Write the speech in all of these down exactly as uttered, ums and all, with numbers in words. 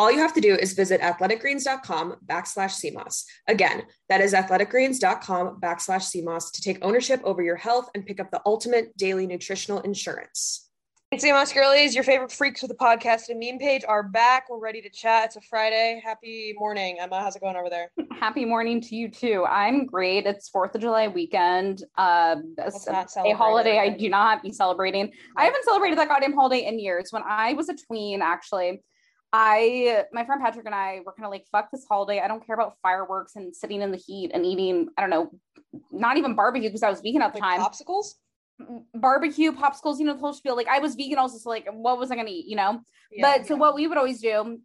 All you have to do is visit athletic greens dot com backslash C M O S. Again, that is athletic greens dot com backslash C M O S to take ownership over your health and pick up the ultimate daily nutritional insurance. It's C M O S Girlies, your favorite freaks with the podcast and meme page are back. We're ready to chat. It's a Friday. Happy morning. Emma, how's it going over there? Happy morning to you too. I'm great. It's fourth of July weekend. Uh, a holiday I do not be celebrating. Yeah. I haven't celebrated that goddamn holiday in years. When I was a tween, actually, I, my friend Patrick and I were kind of like, fuck this holiday. I don't care about fireworks and sitting in the heat and eating, I don't know, not even barbecue because I was vegan at the like time. Popsicles? Barbecue, popsicles, you know, the whole spiel. Like I was vegan also, so like what was I gonna eat, you know? Yeah, but yeah. So what we would always do,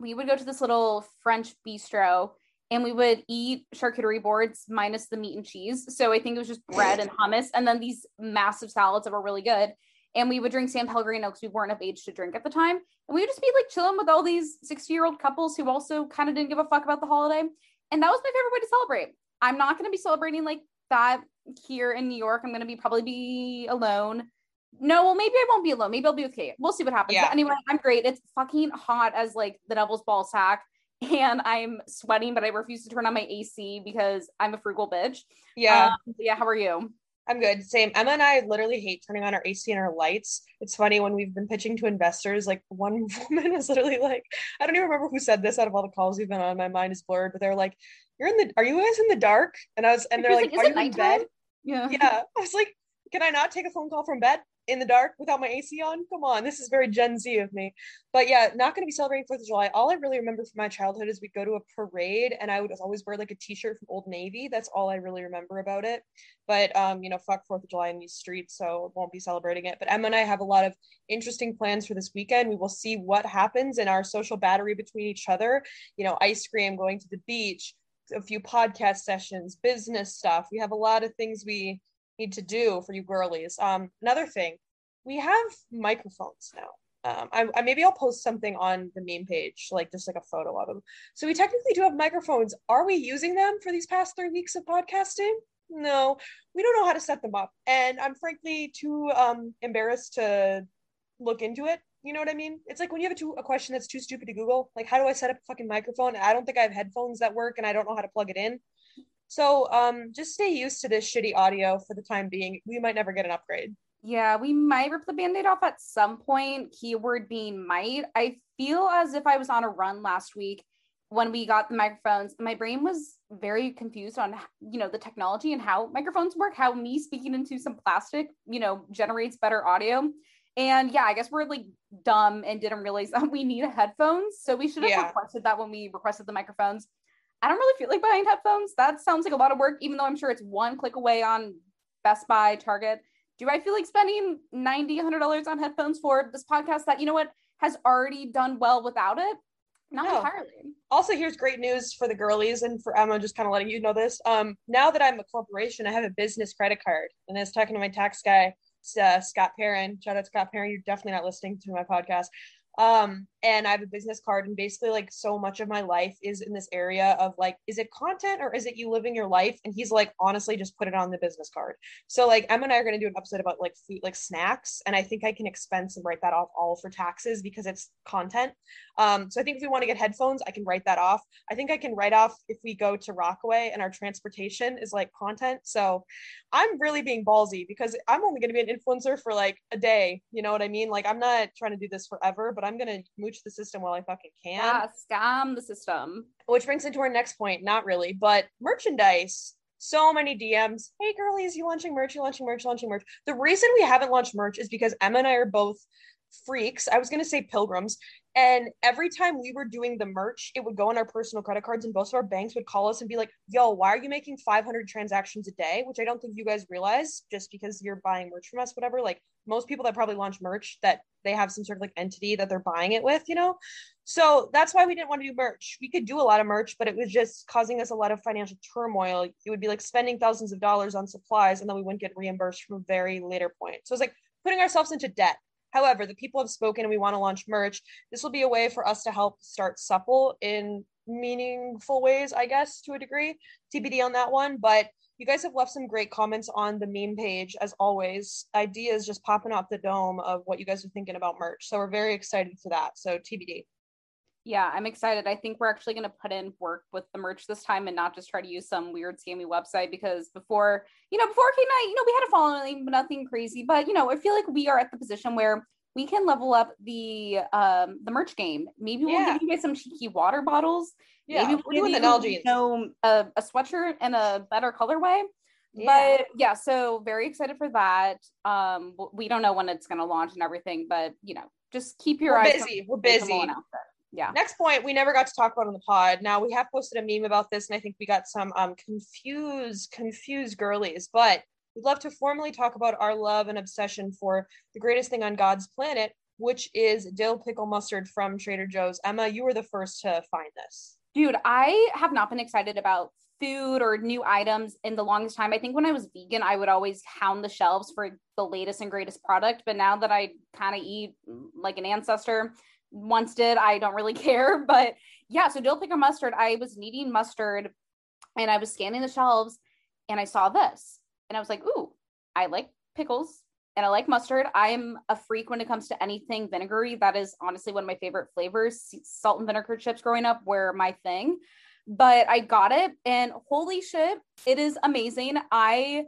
we would go to this little French bistro and we would eat charcuterie boards minus the meat and cheese. So I think it was just bread and hummus and then these massive salads that were really good. And we would drink San Pellegrino because we weren't of age to drink at the time. And we would just be like chilling with all these sixty year old couples who also kind of didn't give a fuck about the holiday. And that was my favorite way to celebrate. I'm not gonna be celebrating like that here in New York. I'm going to be probably be alone. No, well, maybe I won't be alone. Maybe I'll be with Kate. We'll see what happens. Yeah. But anyway, I'm great. It's fucking hot as like the devil's ball sack and I'm sweating, but I refuse to turn on my A C because I'm a frugal bitch. Yeah. Um, yeah. How are you? I'm good. Same. Emma and I literally hate turning on our A C and our lights. It's funny when we've been pitching to investors, like one woman was literally like, I don't even remember who said this out of all the calls we've been on. My mind is blurred, but they're like, you're in the, are you guys in the dark? And I was, and they're like, like are you nighttime? In bed? Yeah. Yeah. I was like, can I not take a phone call from bed in the dark without my A C on? Come on. This is very Gen Z of me, but yeah, not going to be celebrating fourth of July. All I really remember from my childhood is we'd go to a parade and I would always wear like a t-shirt from Old Navy. That's all I really remember about it. But, um, you know, fuck fourth of July in these streets. So I won't be celebrating it, but Emma and I have a lot of interesting plans for this weekend. We will see what happens in our social battery between each other, you know, ice cream, going to the beach, a few podcast sessions, business stuff. We have a lot of things we need to do for you girlies. Um, another thing, we have microphones now. Um, I, I maybe I'll post something on the meme page, like just like a photo of them. So we technically do have microphones. Are we using them for these past three weeks of podcasting? No, we don't know how to set them up. And I'm frankly too um, embarrassed to look into it. You know what I mean? It's like when you have a, too, a question that's too stupid to Google, like, how do I set up a fucking microphone? I don't think I have headphones that work and I don't know how to plug it in. So um, just stay used to this shitty audio for the time being. We might never get an upgrade. Yeah, we might rip the Band-Aid off at some point. Keyword being might. I feel as if I was on a run last week when we got the microphones. My brain was very confused on, you know, the technology and how microphones work, how me speaking into some plastic, you know, generates better audio. And yeah, I guess we're like dumb and didn't realize that we need headphones. So we should have yeah. requested that when we requested the microphones. I don't really feel like buying headphones. That sounds like a lot of work, even though I'm sure it's one click away on Best Buy, Target. Do I feel like spending ninety dollars, one hundred dollars on headphones for this podcast that, you know what, has already done well without it? Not no. entirely. Also, here's great news for the girlies and for Emma, just kind of letting you know this. Um, now that I'm a corporation, I have a business credit card. And I was talking to my tax guy, uh, Scott Perrin. Shout out to Scott Perrin. You're definitely not listening to my podcast. Um, and I have a business card, and basically like so much of my life is in this area of like, is it content or is it you living your life? And he's like, honestly, just put it on the business card. So like Emma and I are going to do an episode about like food, like snacks. And I think I can expense and write that off all for taxes because it's content. Um, so I think if we want to get headphones, I can write that off. I think I can write off if we go to Rockaway and our transportation is like content. So I'm really being ballsy because I'm only going to be an influencer for like a day. You know what I mean? Like I'm not trying to do this forever, but I'm going to mooch the system while I fucking can. Yeah, scam the system. Which brings into our next point. Not really, but merchandise. So many D Ms. Hey girlies, you launching merch, you launching merch, launching merch. The reason we haven't launched merch is because Emma and I are both freaks. I was going to say pilgrims. And every time we were doing the merch, it would go on our personal credit cards and both of our banks would call us and be like, yo, why are you making five hundred transactions a day? Which I don't think you guys realize just because you're buying merch from us, whatever. Like most people that probably launch merch that they have some sort of like entity that they're buying it with, you know? So that's why we didn't want to do merch. We could do a lot of merch, but it was just causing us a lot of financial turmoil. It would be like spending thousands of dollars on supplies and then we wouldn't get reimbursed from a very later point. So it's like putting ourselves into debt. However, the people have spoken and we want to launch merch. This will be a way for us to help start Supple in meaningful ways, I guess, to a degree. T B D on that one. But you guys have left some great comments on the meme page, as always. Ideas just popping off the dome of what you guys are thinking about merch. So we're very excited for that. So T B D. Yeah, I'm excited. I think we're actually going to put in work with the merch this time and not just try to use some weird scammy website because before, you know, before Kate and I, you know, we had a following, but nothing crazy. But, you know, I feel like we are at the position where we can level up the um, the merch game. Maybe we'll yeah. give you guys some cheeky water bottles. Yeah, maybe we'll do an algae. You know, a, a sweatshirt and a better colorway. Yeah. But yeah, so very excited for that. Um, we don't know when it's going to launch and everything, but, you know, just keep your we're eyes busy. We're busy. Yeah. Next point we never got to talk about on the pod. Now we have posted a meme about this and I think we got some um, confused, confused girlies, but we'd love to formally talk about our love and obsession for the greatest thing on God's planet, which is dill pickle mustard from Trader Joe's. Emma, you were the first to find this. Dude, I have not been excited about food or new items in the longest time. I think when I was vegan, I would always hound the shelves for the latest and greatest product. But now that I kind of eat like an ancestor once did, I don't really care. But yeah, so dill pickle mustard, I was needing mustard and I was scanning the shelves and I saw this and I was like, ooh, I like pickles and I like mustard. I'm a freak when it comes to anything vinegary. That is honestly one of my favorite flavors. Salt and vinegar chips growing up were my thing, but I got it and holy shit, it is amazing. I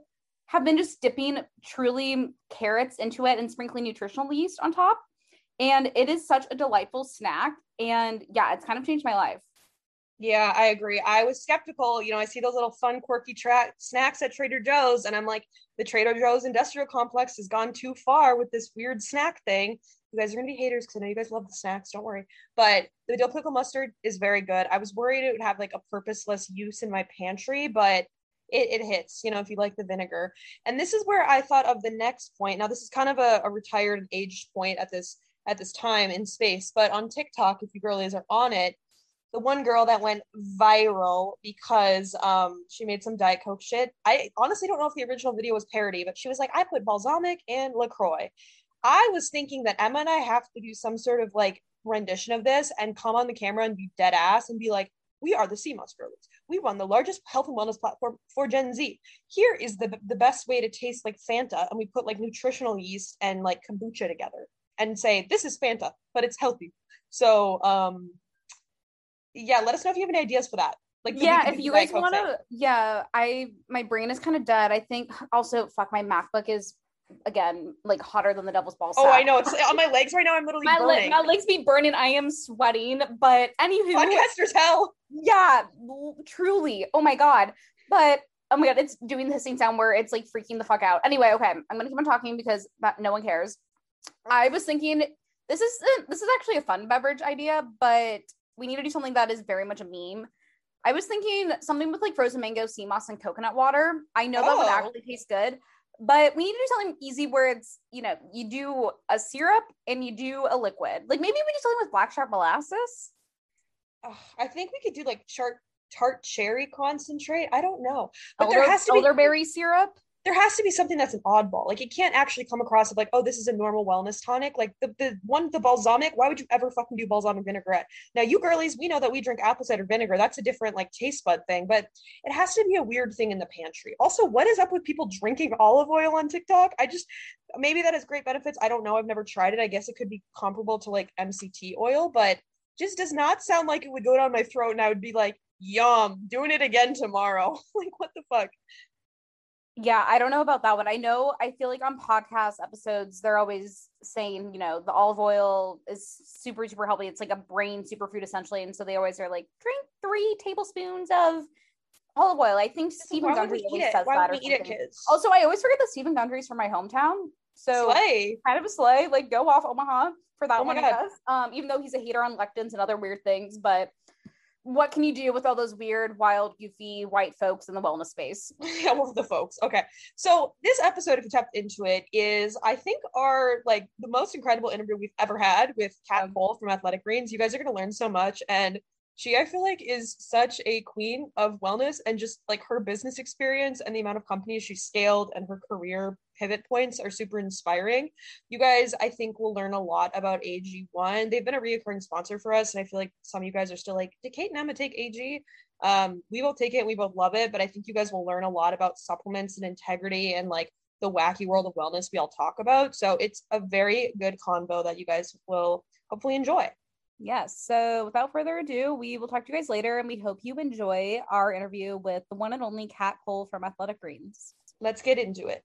have been just dipping truly carrots into it and sprinkling nutritional yeast on top. And it is such a delightful snack. And yeah, it's kind of changed my life. Yeah, I agree. I was skeptical. You know, I see those little fun, quirky tra- snacks at Trader Joe's. And I'm like, the Trader Joe's industrial complex has gone too far with this weird snack thing. You guys are going to be haters because I know you guys love the snacks. Don't worry. But the dill pickle mustard is very good. I was worried it would have like a purposeless use in my pantry, but It, it hits, you know, if you like the vinegar. And this is where I thought of the next point. Now, this is kind of a, a retired and aged point at this at this time in space. But on TikTok, if you girlies are on it, the one girl that went viral because um, she made some Diet Coke shit. I honestly don't know if the original video was parody, but she was like, I put balsamic and LaCroix. I was thinking that Emma and I have to do some sort of like rendition of this and come on the camera and be dead ass and be like, we are the C M O S girlies. We run the largest health and wellness platform for Gen Z. Here is the, the best way to taste like Fanta. And we put like nutritional yeast and like kombucha together and say, this is Fanta, but it's healthy. So, um, yeah, let us know if you have any ideas for that. Like, yeah, if you guys want to, yeah, I, my brain is kind of dead. I think also, fuck, my MacBook is again, like hotter than the devil's ball sack. Oh, I know. It's on my legs right now. I'm literally my burning. Le- my legs be burning. I am sweating, but anywho. Podcasters hell. Yeah, truly. Oh my God. But oh my God, it's doing the hissing sound where it's like freaking the fuck out. Anyway, okay. I'm going to keep on talking because not, no one cares. I was thinking this is, this is actually a fun beverage idea, but we need to do something that is very much a meme. I was thinking something with like frozen mango, sea moss, and coconut water. I know oh. that would actually taste good. But we need to do something easy where it's, you know, you do a syrup and you do a liquid. Like maybe we do something with blackstrap molasses. oh, I think we could do like chart, tart cherry concentrate. I don't know. But Elder, there has to elderberry be, syrup. There has to be something that's an oddball. Like it can't actually come across as like, oh, this is a normal wellness tonic. Like the, the one, the balsamic, why would you ever fucking do balsamic vinaigrette? Now you girlies, we know that we drink apple cider vinegar. That's a different like taste bud thing, but it has to be a weird thing in the pantry. Also, what is up with people drinking olive oil on TikTok? I just, maybe that has great benefits. I don't know. I've never tried it. I guess it could be comparable to like M C T oil, but just does not sound like it would go down my throat and I would be like, yum, doing it again tomorrow. Like, what the fuck? Yeah, I don't know about that one. I know, I feel like on podcast episodes, they're always saying, you know, the olive oil is super, super healthy. It's like a brain superfood essentially. And so they always are like, drink three tablespoons of olive oil. I think Stephen Gundry always says that or something. Also, I always forget that Stephen Gundry's from my hometown. So slay. Kind of a slay, like go off Omaha for that oh one, I guess. Um, even though he's a hater on lectins and other weird things, but what can you do with all those weird, wild, goofy white folks in the wellness space? Yeah, well, the folks. Okay. So this episode, if you tap into it, is, I think, our, like, the most incredible interview we've ever had with Kat Cole from Athletic Greens. You guys are going to learn so much. And she, I feel like, is such a queen of wellness and just, like, her business experience and the amount of companies she scaled and her career pivot points are super inspiring. You guys, I think, will learn a lot about A G one. They've been a reoccurring sponsor for us. And I feel like some of you guys are still like, did Kate and Emma take A G? Um, we both take it. We both love it. But I think you guys will learn a lot about supplements and integrity and like the wacky world of wellness we all talk about. So it's a very good convo that you guys will hopefully enjoy. Yes. So without further ado, we will talk to you guys later. And we hope you enjoy our interview with the one and only Kat Cole from Athletic Greens. Let's get into it.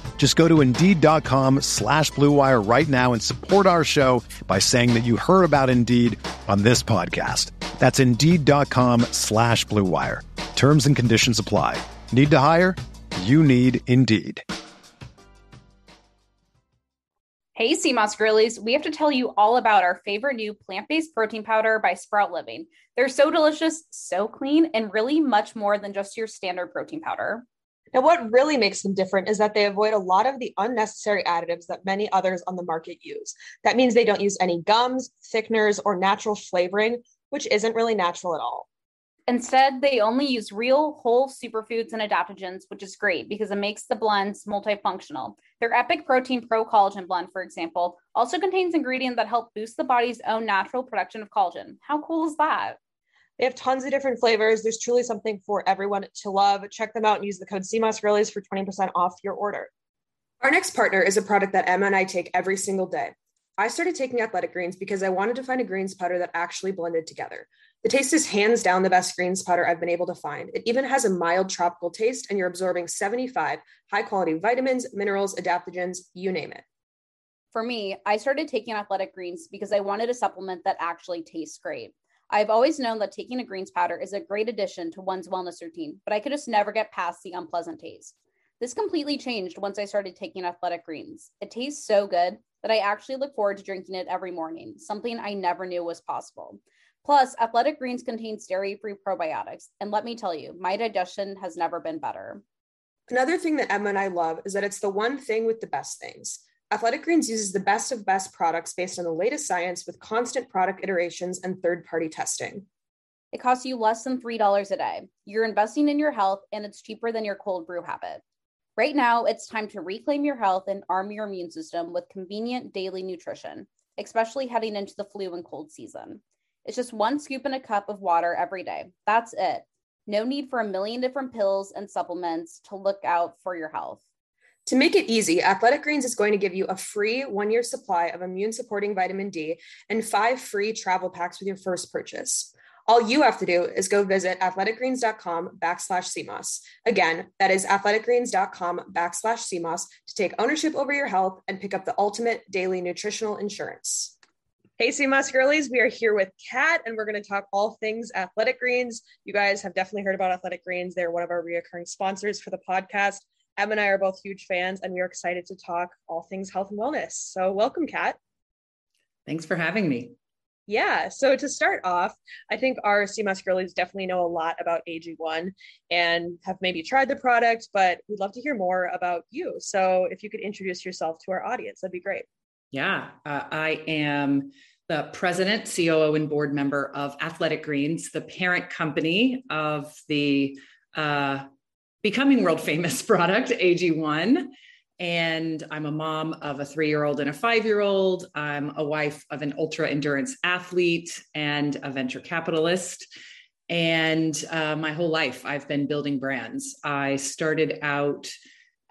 Just go to Indeed.com slash Blue Wire right now and support our show by saying that you heard about Indeed on this podcast. That's Indeed.com slash Blue Wire. Terms and conditions apply. Need to hire? You need Indeed. Hey, C M O S Grillies, we have to tell you all about our favorite new plant-based protein powder by Sprout Living. They're so delicious, so clean, and really much more than just your standard protein powder. Now, what really makes them different is that they avoid a lot of the unnecessary additives that many others on the market use. That means they don't use any gums, thickeners, or natural flavoring, which isn't really natural at all. Instead, they only use real, whole superfoods and adaptogens, which is great because it makes the blends multifunctional. Their Epic Protein Pro Collagen blend, for example, also contains ingredients that help boost the body's own natural production of collagen. How cool is that? They have tons of different flavors. There's truly something for everyone to love. Check them out and use the code CMOSGirlies for twenty percent off your order. Our next partner is a product that Emma and I take every single day. I started taking Athletic Greens because I wanted to find a greens powder that actually blended together. The taste is hands down the best greens powder I've been able to find. It even has a mild tropical taste, and you're absorbing seventy-five high-quality vitamins, minerals, adaptogens, you name it. For me, I started taking Athletic Greens because I wanted a supplement that actually tastes great. I've always known that taking a greens powder is a great addition to one's wellness routine, but I could just never get past the unpleasant taste. This completely changed once I started taking Athletic Greens. It tastes so good that I actually look forward to drinking it every morning, something I never knew was possible. Plus, Athletic Greens contains dairy-free probiotics, and let me tell you, my digestion has never been better. Another thing that Emma and I love is that it's the one thing with the best things. Athletic Greens uses the best of best products based on the latest science with constant product iterations and third-party testing. It costs you less than three dollars a day. You're investing in your health, and it's cheaper than your cold brew habit. Right now, it's time to reclaim your health and arm your immune system with convenient daily nutrition, especially heading into the flu and cold season. It's just one scoop in a cup of water every day. That's it. No need for a million different pills and supplements to look out for your health. To make it easy, Athletic Greens is going to give you a free one-year supply of immune-supporting vitamin D and five free travel packs with your first purchase. All you have to do is go visit athletic greens dot com backslash C M O S. Again, that is athletic greens dot com backslash C M O S to take ownership over your health and pick up the ultimate daily nutritional insurance. Hey, C M O S girlies, we are here with Kat, and we're going to talk all things Athletic Greens. You guys have definitely heard about Athletic Greens. They're one of our reoccurring sponsors for the podcast. Em and I are both huge fans, and we are excited to talk all things health and wellness. So welcome, Kat. Thanks for having me. Yeah. So to start off, I think our C M O S girlies definitely know a lot about A G one and have maybe tried the product, but we'd love to hear more about you. So if you could introduce yourself to our audience, that'd be great. Yeah. Uh, I am the president, C O O, and board member of Athletic Greens, the parent company of the uh, becoming world famous product, A G one. And I'm a mom of a three-year-old and a five-year-old. I'm a wife of an ultra endurance athlete and a venture capitalist. And uh, my whole life, I've been building brands. I started out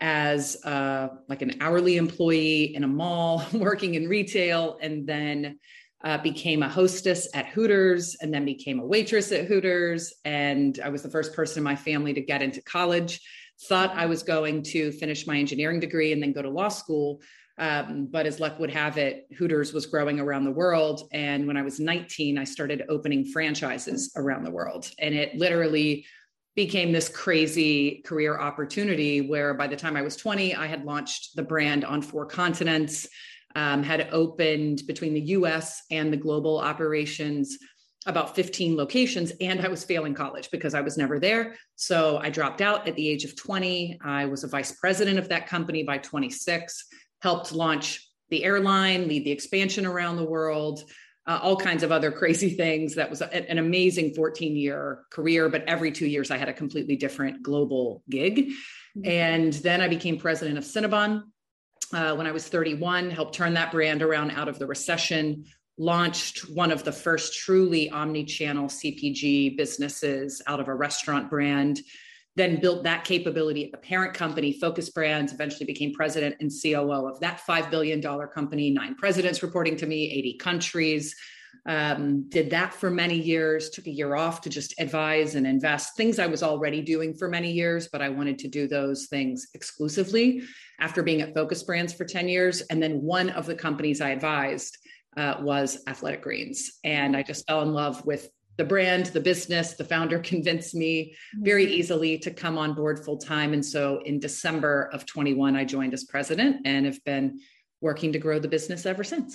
as uh, like an hourly employee in a mall, working in retail, and then uh, became a hostess at Hooters, and then became a waitress at Hooters. And I was the first person in my family to get into college. Thought I was going to finish my engineering degree and then go to law school. Um, but as luck would have it, Hooters was growing around the world. And when I was nineteen, I started opening franchises around the world. And it literally became this crazy career opportunity where by the time I was twenty, I had launched the brand on four continents, um, had opened between the U S and the global operations about fifteen locations, and I was failing college because I was never there. So I dropped out at the age of twenty. I was a vice president of that company by twenty-six, helped launch the airline, lead the expansion around the world, uh, all kinds of other crazy things. That was a, an amazing fourteen-year career, but every two years I had a completely different global gig. Mm-hmm. And then I became president of Cinnabon uh, when I was thirty-one, helped turn that brand around out of the recession, launched one of the first truly omni-channel C P G businesses out of a restaurant brand, then built that capability at the parent company, Focus Brands, eventually became president and C O O of that five billion dollars company, nine presidents reporting to me, eighty countries, um, did that for many years, took a year off to just advise and invest, things I was already doing for many years, but I wanted to do those things exclusively after being at Focus Brands for ten years. And then one of the companies I advised Uh, was Athletic Greens. And I just fell in love with the brand, the business. The founder convinced me very easily to come on board full time. And so in December of twenty-one, I joined as president and have been working to grow the business ever since.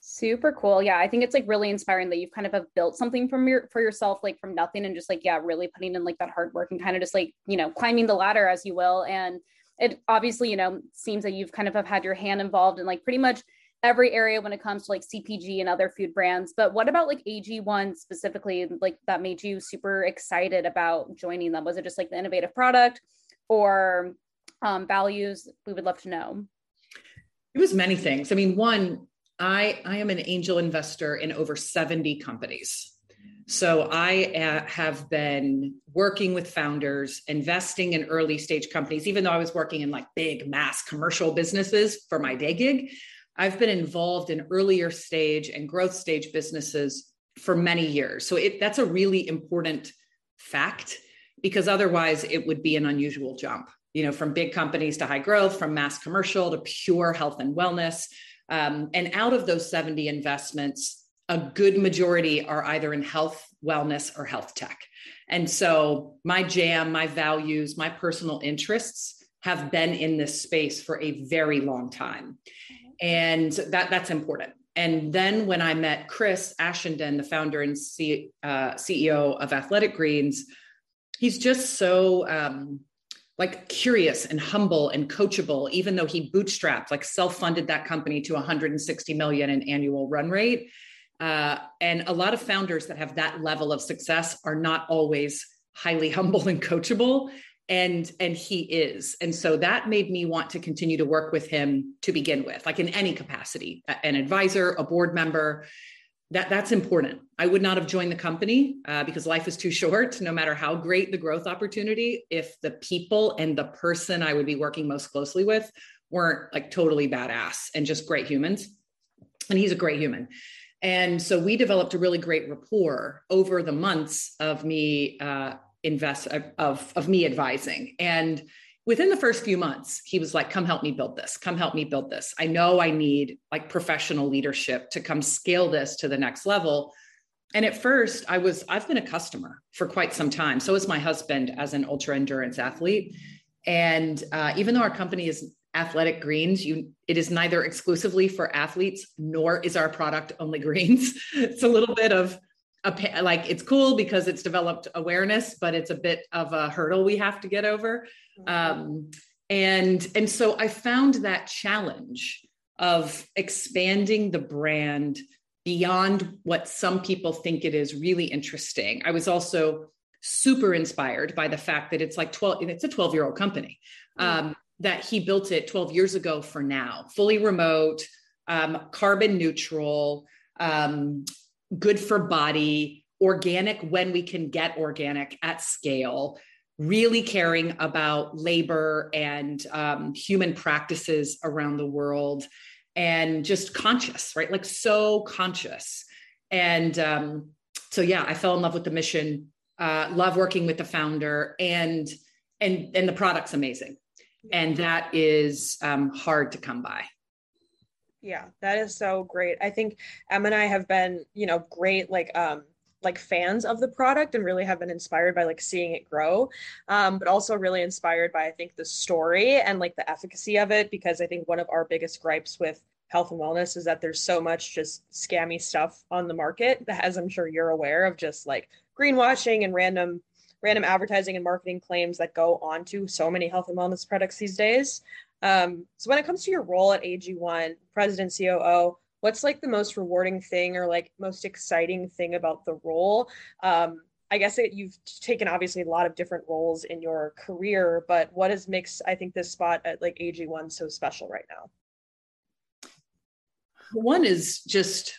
Super cool. Yeah. I think it's like really inspiring that you've kind of have built something from your, for yourself, like from nothing and just like, yeah, really putting in like that hard work and kind of just like, you know, climbing the ladder as you will. And it obviously, you know, seems that you've kind of have had your hand involved in like pretty much every area when it comes to like C P G and other food brands. But what about like A G one specifically, like that made you super excited about joining them? Was it just like the innovative product or um, values? We would love to know. It was many things. I mean, one, I, I am an angel investor in over seventy companies. So I uh, have been working with founders, investing in early stage companies, even though I was working in like big mass commercial businesses for my day gig. I've been involved in earlier stage and growth stage businesses for many years. So it, that's a really important fact, because otherwise it would be an unusual jump, you know, from big companies to high growth, from mass commercial to pure health and wellness. Um, and out of those seventy investments, a good majority are either in health, wellness, or health tech. And so my jam, my values, my personal interests have been in this space for a very long time. And that that's important. And then when I met Chris Ashenden, the founder and C, uh, C E O of Athletic Greens, he's just so um, like curious and humble and coachable, even though he bootstrapped, like self-funded that company to one hundred sixty million in annual run rate. Uh, and a lot of founders that have that level of success are not always highly humble and coachable. And, and he is. And so that made me want to continue to work with him to begin with, like in any capacity, an advisor, a board member. that that's important. I would not have joined the company uh, because life is too short, no matter how great the growth opportunity, if the people and the person I would be working most closely with weren't like totally badass and just great humans. And he's a great human. And so we developed a really great rapport over the months of me uh, invest of, of me advising. And within the first few months, he was like, come help me build this. Come help me build this. I know I need like professional leadership to come scale this to the next level. And at first I was, I've been a customer for quite some time. So is my husband as an ultra endurance athlete. And uh, even though our company is Athletic Greens, you, it is neither exclusively for athletes, nor is our product only greens. It's a little bit of a, like, it's cool because it's developed awareness, but it's a bit of a hurdle we have to get over. Um, and, and so I found that challenge of expanding the brand beyond what some people think it is really interesting. I was also super inspired by the fact that it's like twelve, it's a twelve year old company. Um, that he built it twelve years ago for now, fully remote, um, carbon neutral, um, good for body, organic when we can get organic at scale, really caring about labor and um, human practices around the world, and just conscious, right? Like so conscious. And um, so, yeah, I fell in love with the mission, uh, love working with the founder, and, and, and the product's amazing. And that is um, hard to come by. Yeah, that is so great. I think Em and I have been, you know, great, like, um, like fans of the product and really have been inspired by like seeing it grow, um, but also really inspired by, I think, the story and like the efficacy of it, because I think one of our biggest gripes with health and wellness is that there's so much just scammy stuff on the market, as I'm sure you're aware of, just like greenwashing and random random advertising and marketing claims that go onto so many health and wellness products these days. Um, so when it comes to your role at A G one, president, C O O, what's like the most rewarding thing or like most exciting thing about the role? Um, I guess it, you've taken obviously a lot of different roles in your career, but what has makes, I think, this spot at like A G one so special right now? One is just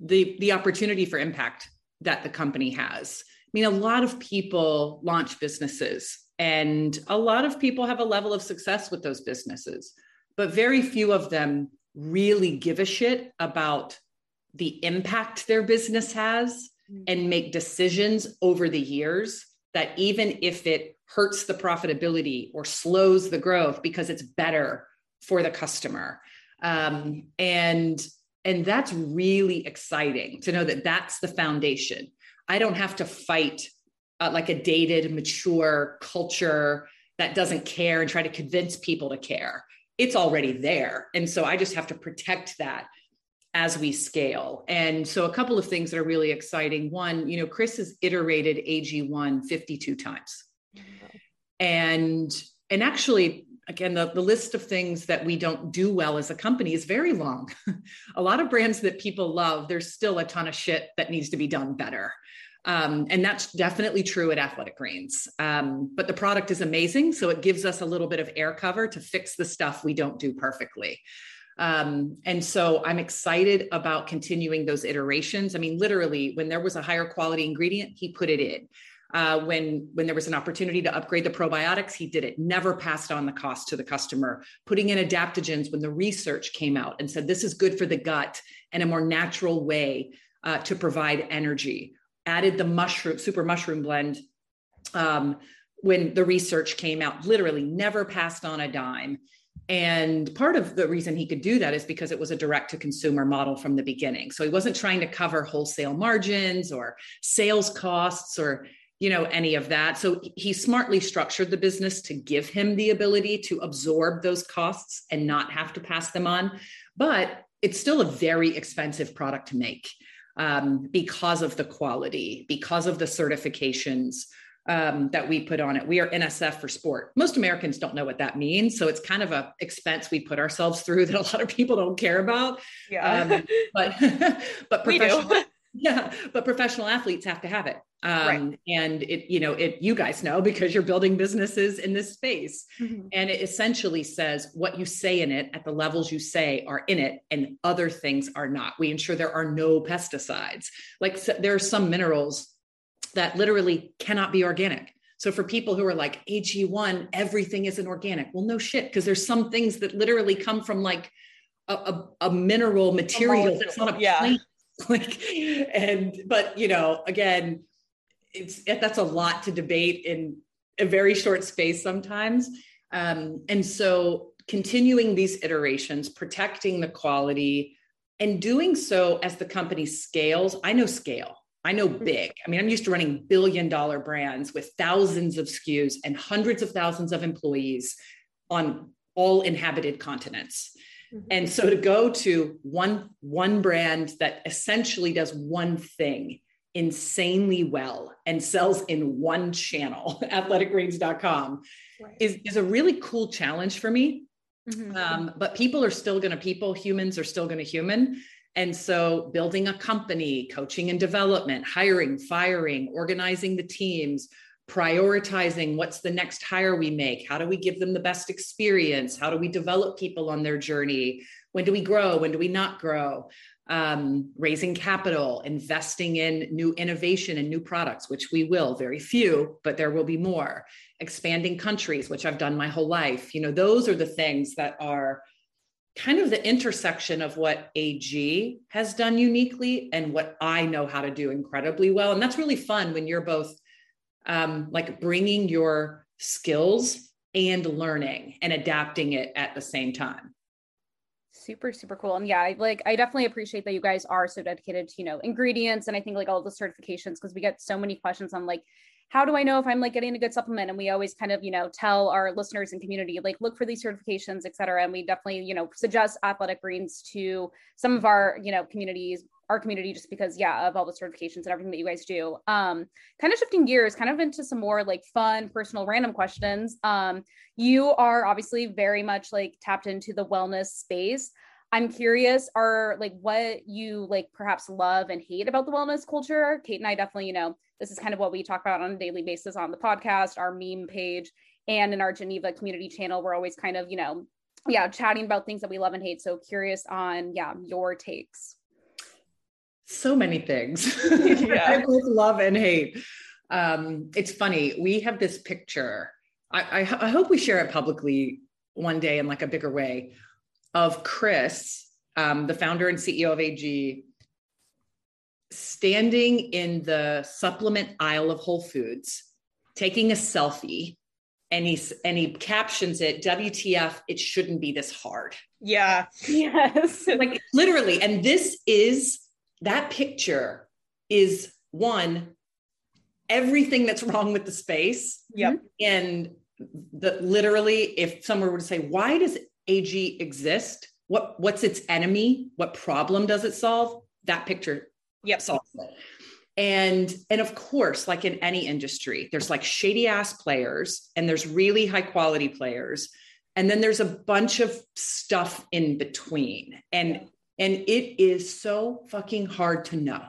the the opportunity for impact that the company has. I mean, a lot of people launch businesses and a lot of people have a level of success with those businesses, but very few of them really give a shit about the impact their business has and make decisions over the years that even if it hurts the profitability or slows the growth because it's better for the customer. Um, and, and that's really exciting to know that that's the foundation. I don't have to fight uh, like a dated, mature culture that doesn't care and try to convince people to care. It's already there. And so I just have to protect that as we scale. And so a couple of things that are really exciting. One, you know, Chris has iterated A G one fifty-two times. Mm-hmm. And, and actually, again, the, the list of things that we don't do well as a company is very long. A lot of brands that people love, there's still a ton of shit that needs to be done better. Um, and that's definitely true at Athletic Greens. Um, but the product is amazing. So it gives us a little bit of air cover to fix the stuff we don't do perfectly. Um, and so I'm excited about continuing those iterations. I mean, literally, when there was a higher quality ingredient, he put it in. Uh, when, when there was an opportunity to upgrade the probiotics, he did it, never passed on the cost to the customer, putting in adaptogens when the research came out and said, this is good for the gut and a more natural way uh, to provide energy. Added the mushroom, super mushroom blend um, when the research came out, literally never passed on a dime. And part of the reason he could do that is because it was a direct-to-consumer model from the beginning. So he wasn't trying to cover wholesale margins or sales costs or, you know, any of that. So he smartly structured the business to give him the ability to absorb those costs and not have to pass them on. But it's still a very expensive product to make. Um, because of the quality, because of the certifications um, that we put on it. We are N S F for sport. Most Americans don't know what that means. So it's kind of a expense we put ourselves through that a lot of people don't care about. Yeah. Um, but, but professional, Yeah. But professional athletes have to have it. Um, right. And it, you know, it, you guys know, because you're building businesses in this space, mm-hmm. and it essentially says what you say in it at the levels you say are in it, and other things are not. We ensure there are no pesticides. Like so there are some minerals that literally cannot be organic. So for people who are like A G one, everything isn't organic. Well, no shit. Because there's some things that literally come from like a, a, a mineral material. That's not a yeah. plant. Like, and, but you know, again, it's, that's a lot to debate in a very short space sometimes. Um, and so continuing these iterations, protecting the quality, and doing so as the company scales. I know scale. I know big. I mean, I'm used to running billion dollar brands with thousands of S K Us and hundreds of thousands of employees on all inhabited continents. Mm-hmm. And so to go to one, one brand that essentially does one thing insanely well and sells in one channel, athletic greens dot com, right. is, is a really cool challenge for me. Mm-hmm. Um, but people are still going to people, humans are still going to human. And so building a company, coaching and development, hiring, firing, organizing the teams, prioritizing what's the next hire we make? How do we give them the best experience? How do we develop people on their journey? When do we grow? When do we not grow? Um, raising capital, investing in new innovation and new products, which we will, very few, but there will be more. Expanding countries, which I've done my whole life. You know, those are the things that are kind of the intersection of what A G has done uniquely and what I know how to do incredibly well. And that's really fun when you're both um, like bringing your skills and learning and adapting it at the same time. Super, super cool. And yeah, I like, I definitely appreciate that you guys are so dedicated to, you know, ingredients. And I think like all the certifications, because we get so many questions on like, how do I know if I'm like getting a good supplement? And we always kind of, you know, tell our listeners and community, like look for these certifications, et cetera. And we definitely, you know, suggest Athletic Greens to some of our, you know, communities, our community, just because yeah, of all the certifications and everything that you guys do. Um, kind of shifting gears, kind of into some more like fun, personal, random questions. Um, you are obviously very much like tapped into the wellness space. I'm curious, are like what you like perhaps love and hate about the wellness culture? Kate and I definitely, you know, this is kind of what we talk about on a daily basis on the podcast, our meme page, and in our Geneva community channel. We're always kind of, you know, yeah, chatting about things that we love and hate. So curious on, yeah, your takes. So many things. Yeah. I both love and hate. Um, it's funny. We have this picture. I, I, I hope we share it publicly one day in like a bigger way, of Chris, um, the founder and C E O of A G, standing in the supplement aisle of Whole Foods, taking a selfie, and he, and he captions it, W T F, it shouldn't be this hard. Yeah. Yes. Like literally. And this is, that picture is one, everything that's wrong with the space. Yep. And the, literally, if someone were to say, why does A G exist? What, what's its enemy? What problem does it solve? That picture yep. solves it. And, and of course, like in any industry, there's like shady ass players and there's really high quality players. And then there's a bunch of stuff in between. And, and it is so fucking hard to know.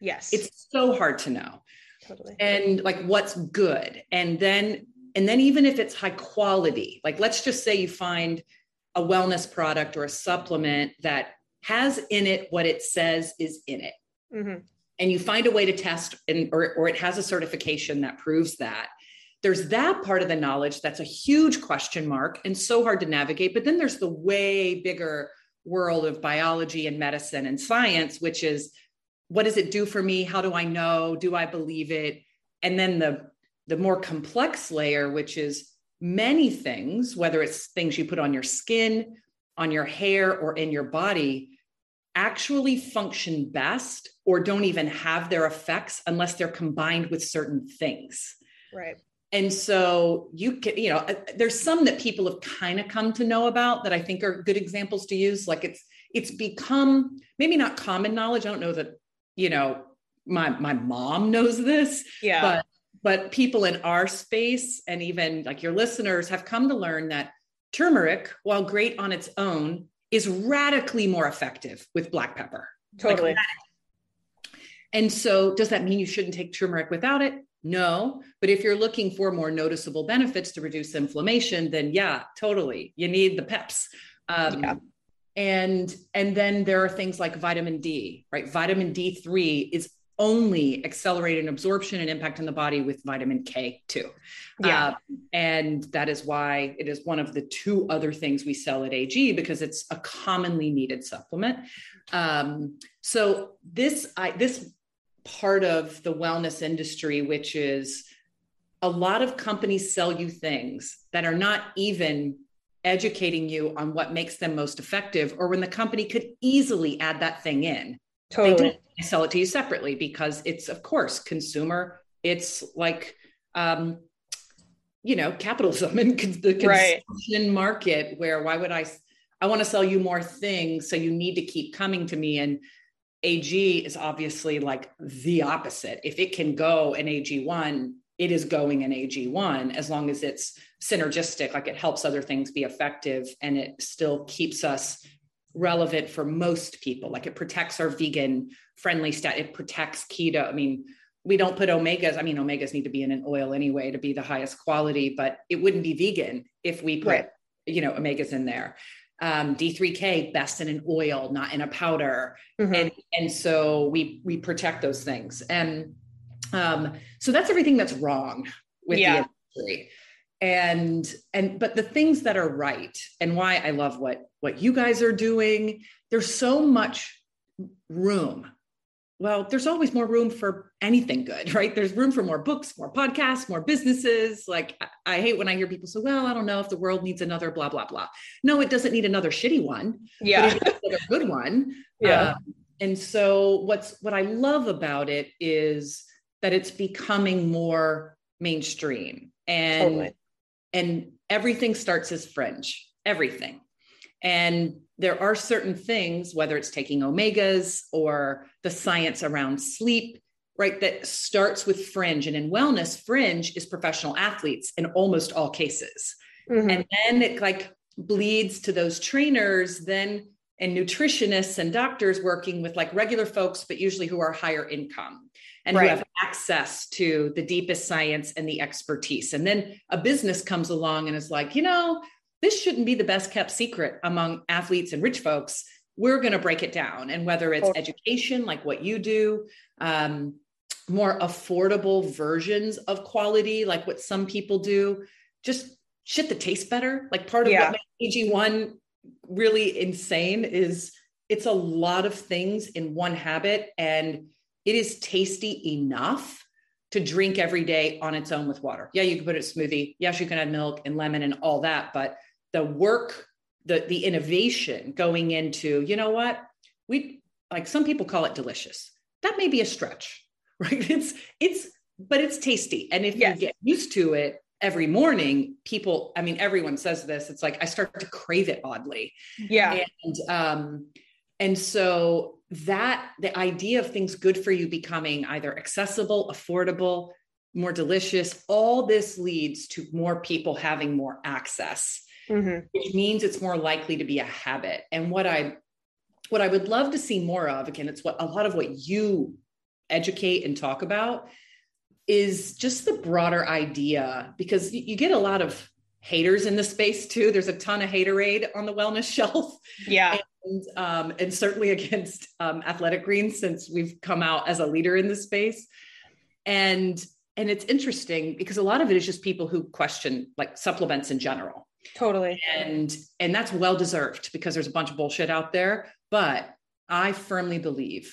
Yes. It's so hard to know. Totally. And like what's good. And then, and then even if it's high quality, like let's just say you find a wellness product or a supplement that has in it what it says is in it. Mm-hmm. And you find a way to test and or, or it has a certification that proves that. There's that part of the knowledge that's a huge question mark and so hard to navigate. But then there's the way bigger world of biology and medicine and science, which is what does it do for me? How do I know? Do I believe it? And then the the more complex layer, which is many things, whether it's things you put on your skin, on your hair, or in your body, actually function best or don't even have their effects unless they're combined with certain things. Right. And so you can, you know, there's some that people have kind of come to know about that I think are good examples to use. Like it's, it's become maybe not common knowledge. I don't know that, you know, my, my mom knows this, yeah. but But people in our space and even like your listeners have come to learn that turmeric, while great on its own, is radically more effective with black pepper. Totally. Like And so does that mean you shouldn't take turmeric without it? No, but if you're looking for more noticeable benefits to reduce inflammation, then yeah, totally. You need the peps. Um, yeah. And, and then there are things like vitamin D, right? Vitamin D three is only accelerated absorption and impact in the body with vitamin K two. Yeah. Uh, and that is why it is one of the two other things we sell at A G, because it's a commonly needed supplement. Um, so this, I, this part of the wellness industry, which is a lot of companies sell you things that are not even educating you on what makes them most effective, or when the company could easily add that thing in. Totally. They sell it to you separately because it's, of course, consumer. It's like, um, you know, capitalism and the consumption right. market, where why would I, I want to sell you more things. So you need to keep coming to me. And A G is obviously like the opposite. If it can go in A G one, it is going in A G one, as long as it's synergistic, like it helps other things be effective, and it still keeps us relevant for most people. Like it protects our vegan friendly stat. It protects keto. I mean, we don't put omegas. I mean, omegas need to be in an oil anyway to be the highest quality, but it wouldn't be vegan if we put, right. you know, omegas in there. Um, D three K best in an oil, not in a powder. Mm-hmm. And, and so we, we protect those things. And, um, so that's everything that's wrong with yeah. the industry. And, and, but the things that are right, and why I love what, what you guys are doing, there's so much room. Well, there's always more room for anything good, right? There's room for more books, more podcasts, more businesses. Like I, I hate when I hear people say, well, I don't know if the world needs another blah, blah, blah. No, it doesn't need another shitty one. Yeah. But it needs another good one. Yeah. Um, and so what's, what I love about it is that it's becoming more mainstream, and totally. And everything starts as fringe, everything. And there are certain things, whether it's taking omegas or the science around sleep, right, that starts with fringe. And in wellness, fringe is professional athletes in almost all cases. Mm-hmm. And then it like bleeds to those trainers then and nutritionists and doctors working with like regular folks, but usually who are higher income and right. who have access to the deepest science and the expertise. And then a business comes along and is like, you know, this shouldn't be the best kept secret among athletes and rich folks. We're going to break it down. And whether it's education, like what you do, um, more affordable versions of quality, like what some people do, just shit that tastes better. Like part of yeah. what makes A G one really insane is it's a lot of things in one habit, and it is tasty enough to drink every day on its own with water. Yeah, you can put it in a smoothie. Yes, you can add milk and lemon and all that. But the work, the the innovation going into, you know what, we like some people call it delicious. That may be a stretch, right? It's it's but it's tasty. And if yes. you get used to it every morning, people, I mean, everyone says this. It's like I start to crave it oddly. Yeah. And um, and so that the idea of things good for you becoming either accessible, affordable, more delicious, all this leads to more people having more access, mm-hmm. which means it's more likely to be a habit. And what I, what I would love to see more of, again, it's what a lot of what you educate and talk about is just the broader idea, because you get a lot of haters in the space too. There's a ton of haterade on the wellness shelf. Yeah. And And, um, and certainly against um, Athletic Greens, since we've come out as a leader in this space. And, and it's interesting because a lot of it is just people who question like supplements in general. Totally. And, and that's well-deserved because there's a bunch of bullshit out there, but I firmly believe,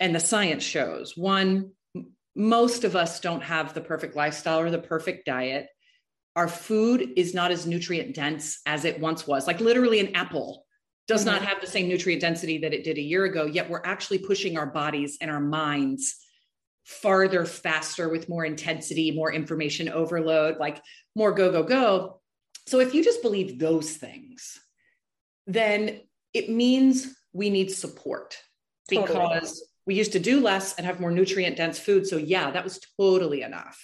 and the science shows, one, m- most of us don't have the perfect lifestyle or the perfect diet. Our food is not as nutrient dense as it once was. Like literally an apple does mm-hmm. not have the same nutrient density that it did a year ago, yet we're actually pushing our bodies and our minds farther, faster, with more intensity, more information overload, like more go, go, go. So if you just believe those things, then it means we need support because totally. We used to do less and have more nutrient dense food. So yeah, that was totally enough.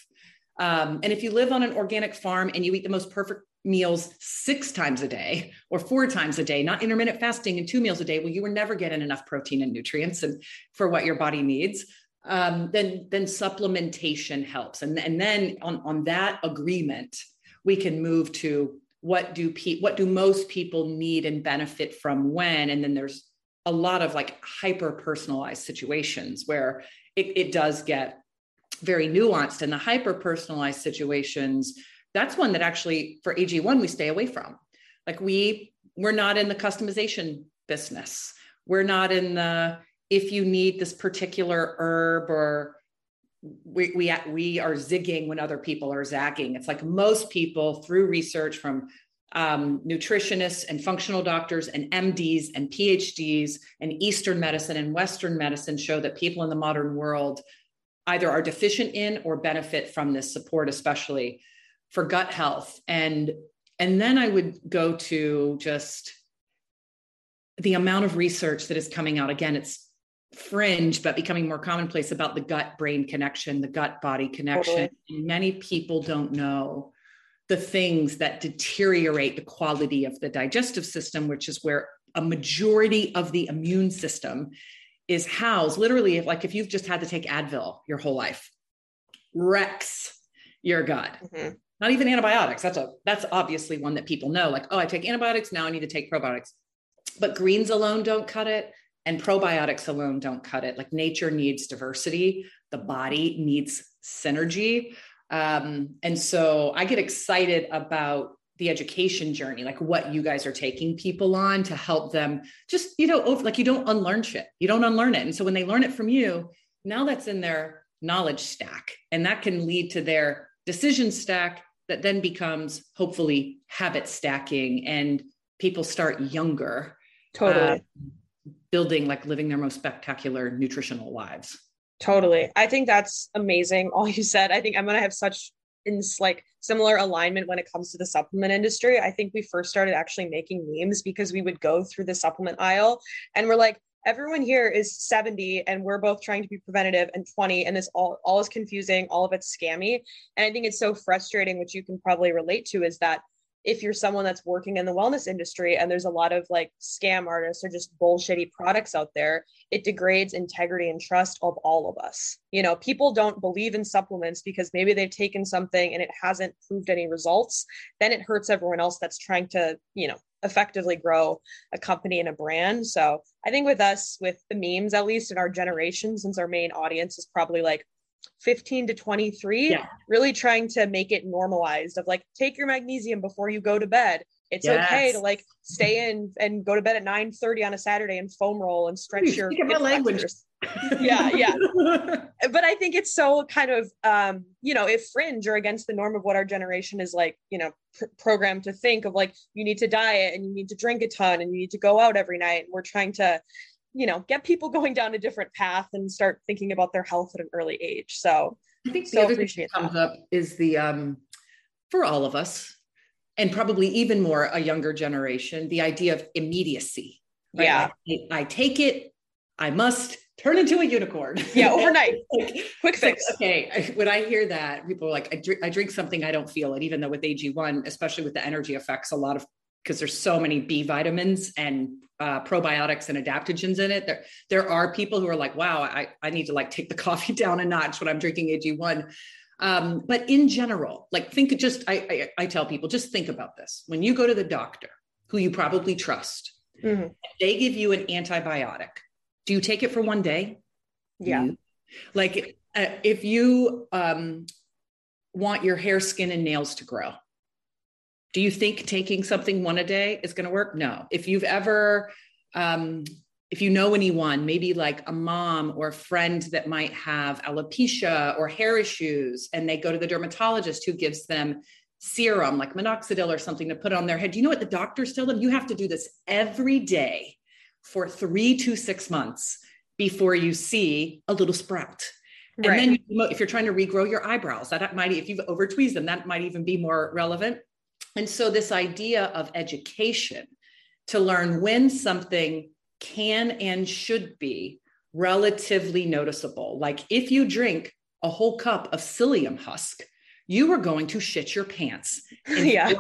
Um, and if you live on an organic farm and you eat the most perfect meals six times a day or four times a day, not intermittent fasting and two meals a day, well, you were never getting enough protein and nutrients and for what your body needs. um, then, then supplementation helps. And, and then on, on that agreement, we can move to what do pe- what do most people need and benefit from when? And then there's a lot of like hyper-personalized situations where it, it does get very nuanced, and the hyper-personalized situations, that's one that actually for A G one, we stay away from. Like we, we're not in the customization business. We're not in the, if you need this particular herb, or we, we, we are zigging when other people are zagging. It's like most people through research from um, nutritionists and functional doctors and M Ds and P H Ds and Eastern medicine and Western medicine show that people in the modern world either are deficient in or benefit from this support, especially for gut health. And, and then I would go to just the amount of research that is coming out. Again, it's fringe, but becoming more commonplace about the gut-brain connection, the gut-body connection. And many people don't know the things that deteriorate the quality of the digestive system, which is where a majority of the immune system is housed. Literally, like if you've just had to take Advil your whole life, wrecks your gut. Mm-hmm. Not even antibiotics. That's a, that's obviously one that people know, like, oh, I take antibiotics. Now I need to take probiotics, but greens alone don't cut it. And probiotics alone don't cut it. Like nature needs diversity. The body needs synergy. Um, and so I get excited about the education journey, like what you guys are taking people on to help them just, you know, over, like you don't unlearn shit. You don't unlearn it. And so when they learn it from you, now that's in their knowledge stack, and that can lead to their decision stack that then becomes hopefully habit stacking, and people start younger. Totally. Uh, building, like living their most spectacular nutritional lives. Totally. I think that's amazing. All you said, I think I'm going to have such in like similar alignment when it comes to the supplement industry. I think we first started actually making memes because we would go through the supplement aisle and we're like, everyone here is seventy and we're both trying to be preventative and twenty, and this all, all is confusing. All of it's scammy. And I think it's so frustrating, which you can probably relate to, is that if you're someone that's working in the wellness industry and there's a lot of like scam artists or just bullshitty products out there, it degrades integrity and trust of all of us. You know, people don't believe in supplements because maybe they've taken something and it hasn't proved any results. Then it hurts everyone else that's trying to, you know, effectively grow a company and a brand. So I think with us, with the memes, at least in our generation, since our main audience is probably like fifteen to twenty-three, yeah, really trying to make it normalized of like, take your magnesium before you go to bed. It's yes. okay to like stay in and go to bed at nine thirty on a Saturday and foam roll and stretch Please, your language. Yeah. Yeah. But I think it's so kind of, um, you know, if fringe or against the norm of what our generation is like, you know, pr- programmed to think of, like, you need to diet and you need to drink a ton and you need to go out every night. And we're trying to, you know, get people going down a different path and start thinking about their health at an early age. So I think the so other thing that comes up is the, um, for all of us, and probably even more a younger generation, the idea of immediacy. Right? Yeah. I, I take it, I must turn into a unicorn. Yeah. Overnight. Like, quick fix. Like, okay. When I hear that, people are like, I drink, I drink something, I don't feel it. Even though with A G one, especially with the energy effects, a lot of, because there's so many B vitamins and uh, probiotics and adaptogens in it. There, there are people who are like, wow, I, I need to like take the coffee down a notch when I'm drinking A G one. Um, but in general, like think just, I, I, I tell people, just think about this. When you go to the doctor, who you probably trust, mm-hmm. they give you an antibiotic. Do you take it for one day? Yeah. You, like uh, if you um, want your hair, skin, and nails to grow, do you think taking something one a day is going to work? No. If you've ever, um, if you know anyone, maybe like a mom or a friend that might have alopecia or hair issues, and they go to the dermatologist who gives them serum, like minoxidil or something to put on their head. Do you know what the doctors tell them? You have to do this every day for three to six months before you see a little sprout. And right. then you, if you're trying to regrow your eyebrows, that might, if you've over tweezed them, that might even be more relevant. And so this idea of education to learn when something can and should be relatively noticeable. Like if you drink a whole cup of psyllium husk, you are going to shit your pants. Yeah.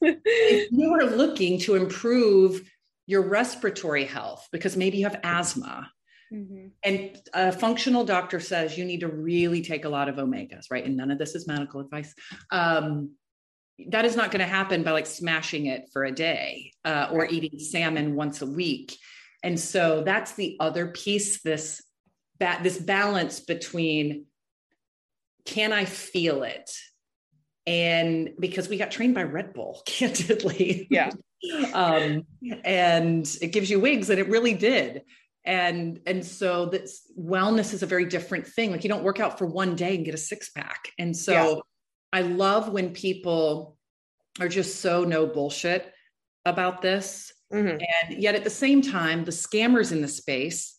If you are looking to improve your respiratory health, because maybe you have asthma, Mm-hmm. And a functional doctor says you need to really take a lot of omegas, right? And none of this is medical advice. Um, that is not going to happen by like smashing it for a day uh, or eating salmon once a week. And so that's the other piece, this, ba- this balance between, can I feel it? And because we got trained by Red Bull, candidly. Yeah. um, and it gives you wings, and it really did. And, and so that's, wellness is a very different thing. Like, you don't work out for one day and get a six pack. And so yeah. I love when people are just so no bullshit about this. Mm-hmm. And yet at the same time, the scammers in the space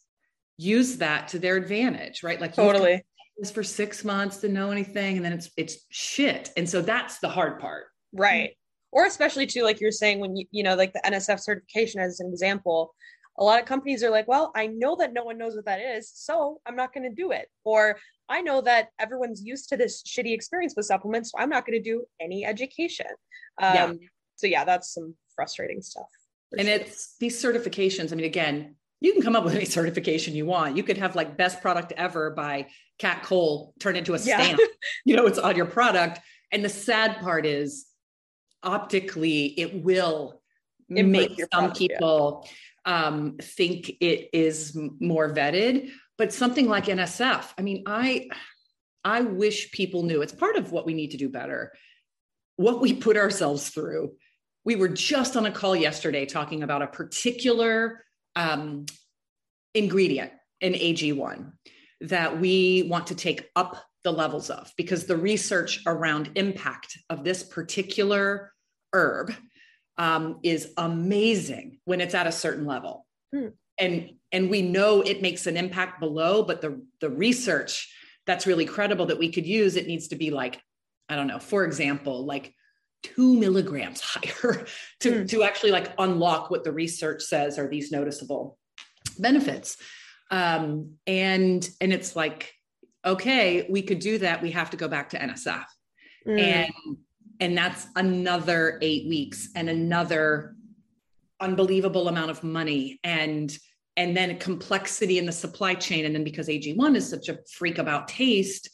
use that to their advantage, right? Like, totally. This for six months to know anything. And then it's, it's shit. And so that's the hard part. Right. Or especially too, like you're saying, when you, you know, like the N S F certification as an example, a lot of companies are like, well, I know that no one knows what that is, so I'm not going to do it. Or I know that everyone's used to this shitty experience with supplements, so I'm not going to do any education. Um, yeah. So yeah, that's some frustrating stuff. And sure. It's these certifications. I mean, again, you can come up with any certification you want. You could have like best product ever by Kat Cole turned into a stamp, yeah. You know, it's on your product. And the sad part is optically, it will Improve make some product, people yeah. um, think it is more vetted, but something like N S F. I mean, I, I wish people knew it's part of what we need to do better, what we put ourselves through. We were just on a call yesterday talking about a particular um, ingredient in A G one that we want to take up the levels of, because the research around impact of this particular herb um, is amazing when it's at a certain level. Hmm. And, and we know it makes an impact below, but the, the research that's really credible that we could use, it needs to be like, I don't know, for example, like two milligrams higher to, mm. to actually like unlock what the research says are these noticeable benefits. Um, and, and it's like, okay, we could do that. We have to go back to N S F mm. and, and that's another eight weeks and another unbelievable amount of money and, and then complexity in the supply chain. And then because A G one is such a freak about taste,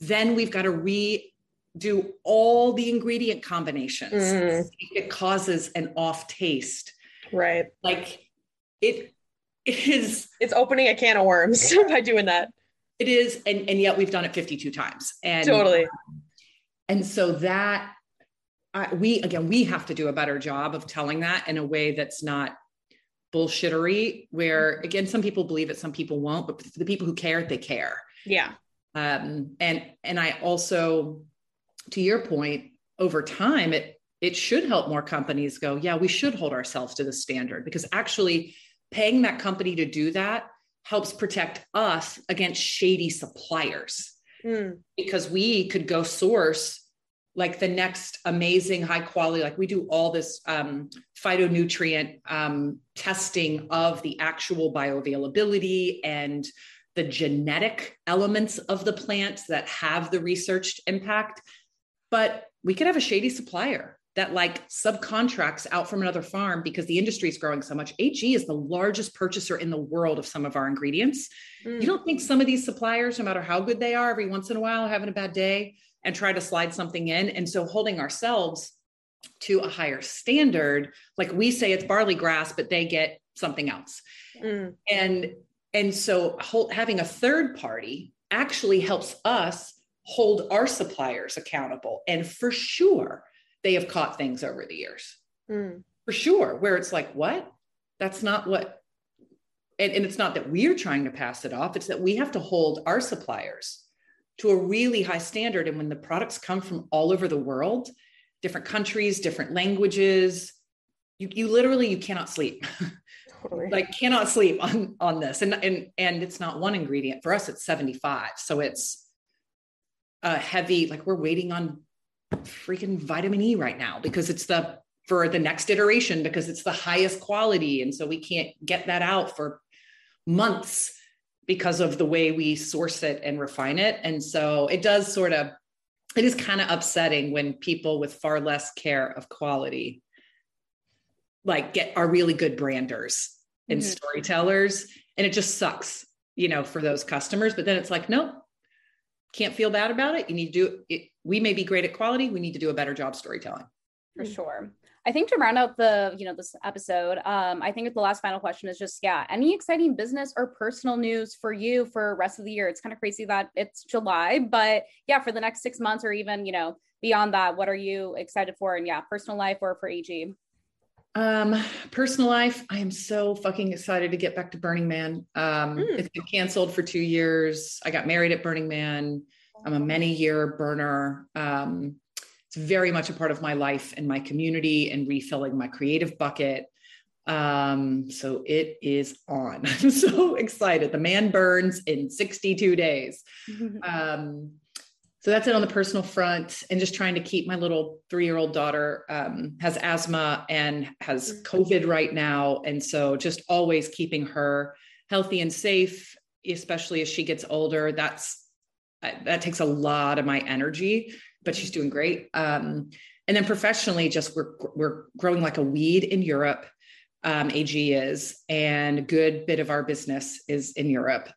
then we've got to re do all the ingredient combinations. Mm. It causes an off taste, right? Like it is, it's opening a can of worms by doing that. It is. And, and yet we've done it fifty-two times. And totally. Um, and so that I, we, again, we have to do a better job of telling that in a way that's not bullshittery, where again, some people believe it, some people won't, but for the people who care, they care. Yeah. Um, and, and I also, to your point, over time, it, it should help more companies go, yeah, we should hold ourselves to the standard, because actually paying that company to do that helps protect us against shady suppliers, mm. because we could go source like the next amazing high quality, like we do all this um, phytonutrient um, testing of the actual bioavailability and the genetic elements of the plants that have the researched impact. But we could have a shady supplier that like subcontracts out from another farm because the industry is growing so much. A G is the largest purchaser in the world of some of our ingredients. Mm. You don't think some of these suppliers, no matter how good they are, every once in a while are having a bad day and try to slide something in. And so holding ourselves to a higher standard, like we say it's barley grass, but they get something else. Mm. And, and so having a third party actually helps us hold our suppliers accountable. And for sure, they have caught things over the years. Mm. For sure. Where it's like, what? That's not what, and, and it's not that we're trying to pass it off. It's that we have to hold our suppliers to a really high standard. And when the products come from all over the world, different countries, different languages, you, you literally, you cannot sleep. Totally. Like cannot sleep on, on this. And, and, and it's not one ingredient. For us, it's seventy-five. So it's, Uh, heavy, like we're waiting on freaking vitamin E right now because it's the, for the next iteration, because it's the highest quality. And so we can't get that out for months because of the way we source it and refine it. And so it does sort of, it is kind of upsetting when people with far less care of quality, like get, are really good branders and mm-hmm. storytellers. And it just sucks you know, for those customers. But then it's like, nope, can't feel bad about it. You need to do it. We may be great at quality. We need to do a better job storytelling. For sure. I think to round out the, you know, this episode, um, I think the last final question is just, yeah, any exciting business or personal news for you for the rest of the year? It's kind of crazy that it's July, but yeah, for the next six months or even, you know, beyond that, what are you excited for? And yeah, personal life or for A G? Um, personal life. I am so fucking excited to get back to Burning Man. Um, mm. It's been canceled for two years. I got married at Burning Man. I'm a many year burner. Um, it's very much a part of my life and my community and refilling my creative bucket. Um, so it is on. I'm so excited. The man burns in sixty-two days. Um, So that's it on the personal front, and just trying to keep my little three-year-old daughter um, has asthma and has COVID right now. And so just always keeping her healthy and safe, especially as she gets older, that's, that takes a lot of my energy, but she's doing great. Um, and then professionally, just we're, we're growing like a weed in Europe. Um, A G is, and a good bit of our business is in Europe.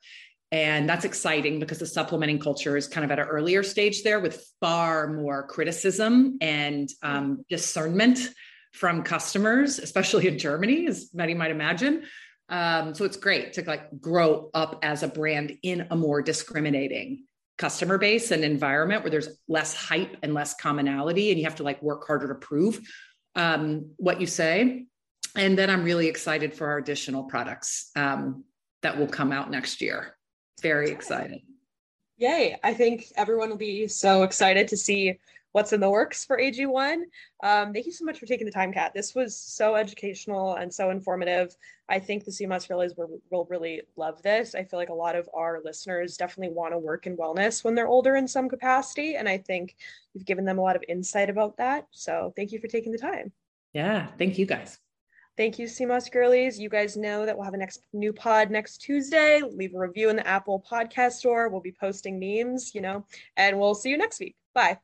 And that's exciting because the supplementing culture is kind of at an earlier stage there, with far more criticism and um, discernment from customers, especially in Germany, as many might imagine. Um, so it's great to like grow up as a brand in a more discriminating customer base and environment where there's less hype and less commonality, and you have to like work harder to prove um, what you say. And then I'm really excited for our additional products um, that will come out next year. Very excited. Yay. I think everyone will be so excited to see what's in the works for A G one. Um, thank you so much for taking the time, Kat. This was so educational and so informative. I think the C M O S realize will really love this. I feel like a lot of our listeners definitely want to work in wellness when they're older in some capacity. And I think you've given them a lot of insight about that. So thank you for taking the time. Yeah. Thank you guys. Thank you, C M O S girlies. You guys know that we'll have a next new pod next Tuesday. Leave a review in the Apple Podcast Store. We'll be posting memes, you know, and we'll see you next week. Bye.